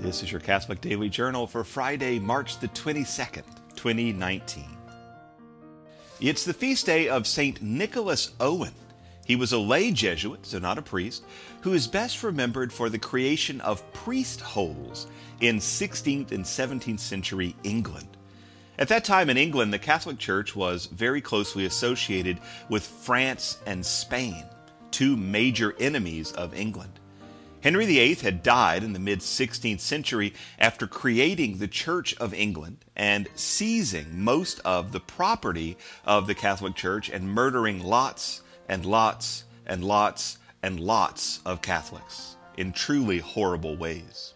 This is your Catholic Daily Journal for Friday, March the 22nd, 2019. It's the feast day of St. Nicholas Owen. He was a lay Jesuit, so not a priest, who is best remembered for the creation of priest holes in 16th and 17th century England. At that time in England, the Catholic Church was very closely associated with France and Spain, two major enemies of England. Henry VIII had died in the mid-16th century after creating the Church of England and seizing most of the property of the Catholic Church and murdering lots and lots and lots and lots of Catholics in truly horrible ways.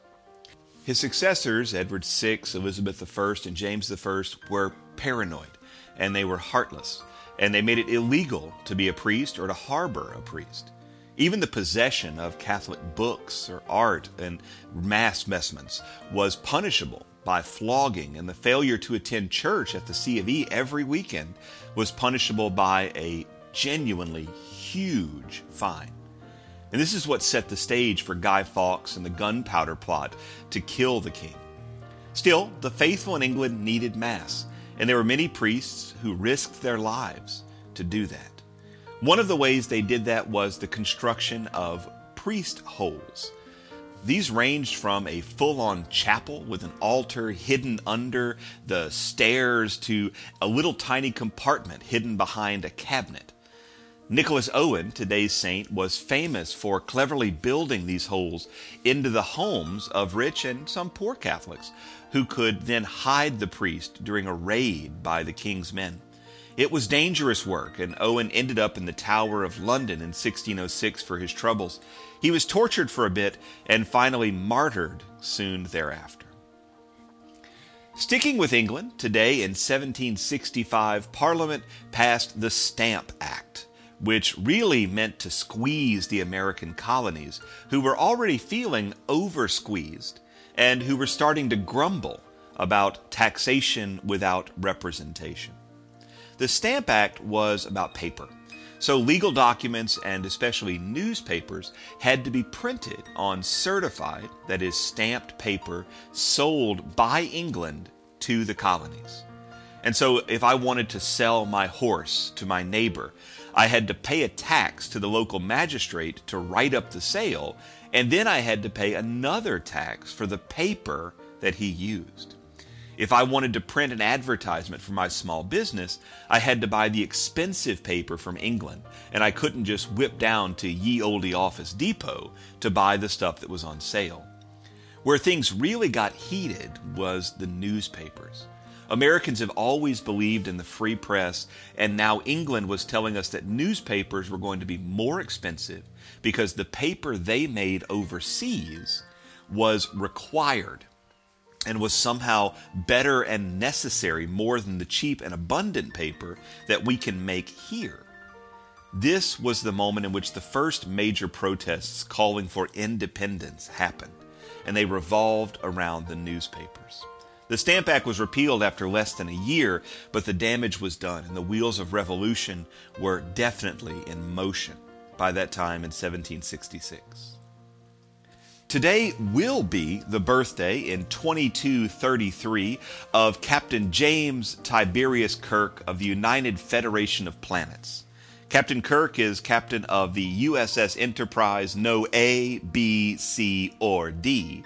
His successors, Edward VI, Elizabeth I, and James I, were paranoid, and they were heartless, and they made it illegal to be a priest or to harbor a priest. Even the possession of Catholic books or art and mass vestments was punishable by flogging, and the failure to attend church at the C of E every weekend was punishable by a genuinely huge fine. And this is what set the stage for Guy Fawkes and the gunpowder plot to kill the king. Still, the faithful in England needed mass, and there were many priests who risked their lives to do that. One of the ways they did that was the construction of priest holes. These ranged from a full-on chapel with an altar hidden under the stairs to a little tiny compartment hidden behind a cabinet. Nicholas Owen, today's saint, was famous for cleverly building these holes into the homes of rich and some poor Catholics, who could then hide the priest during a raid by the king's men. It was dangerous work, and Owen ended up in the Tower of London in 1606 for his troubles. He was tortured for a bit and finally martyred soon thereafter. Sticking with England, today in 1765, Parliament passed the Stamp Act, which really meant to squeeze the American colonies, who were already feeling over-squeezed and who were starting to grumble about taxation without representation. The Stamp Act was about paper, so legal documents and especially newspapers had to be printed on certified, that is, stamped paper sold by England to the colonies. And so if I wanted to sell my horse to my neighbor, I had to pay a tax to the local magistrate to write up the sale, and then I had to pay another tax for the paper that he used. If I wanted to print an advertisement for my small business, I had to buy the expensive paper from England, and I couldn't just whip down to Ye Olde Office Depot to buy the stuff that was on sale. Where things really got heated was the newspapers. Americans have always believed in the free press, and now England was telling us that newspapers were going to be more expensive because the paper they made overseas was required and was somehow better and necessary more than the cheap and abundant paper that we can make here. This was the moment in which the first major protests calling for independence happened, and they revolved around the newspapers. The Stamp Act was repealed after less than a year, but the damage was done, and the wheels of revolution were definitely in motion by that time in 1766. Today will be the birthday in 2233 of Captain James Tiberius Kirk of the United Federation of Planets. Captain Kirk is captain of the USS Enterprise, no A, B, C, or D.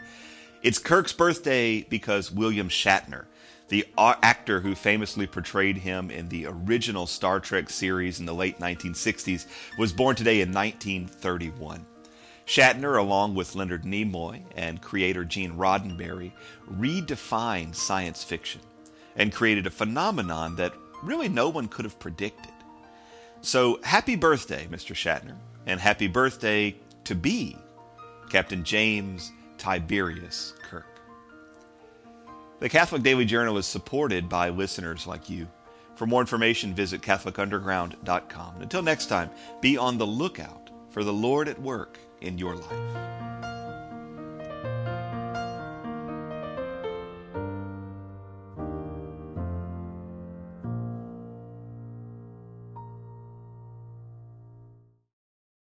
It's Kirk's birthday because William Shatner, the actor who famously portrayed him in the original Star Trek series in the late 1960s, was born today in 1931. Shatner, along with Leonard Nimoy and creator Gene Roddenberry, redefined science fiction and created a phenomenon that really no one could have predicted. So happy birthday, Mr. Shatner, and happy birthday to be Captain James Tiberius Kirk. The Catholic Daily Journal is supported by listeners like you. For more information, visit CatholicUnderground.com. Until next time, be on the lookout for the Lord at work in your life.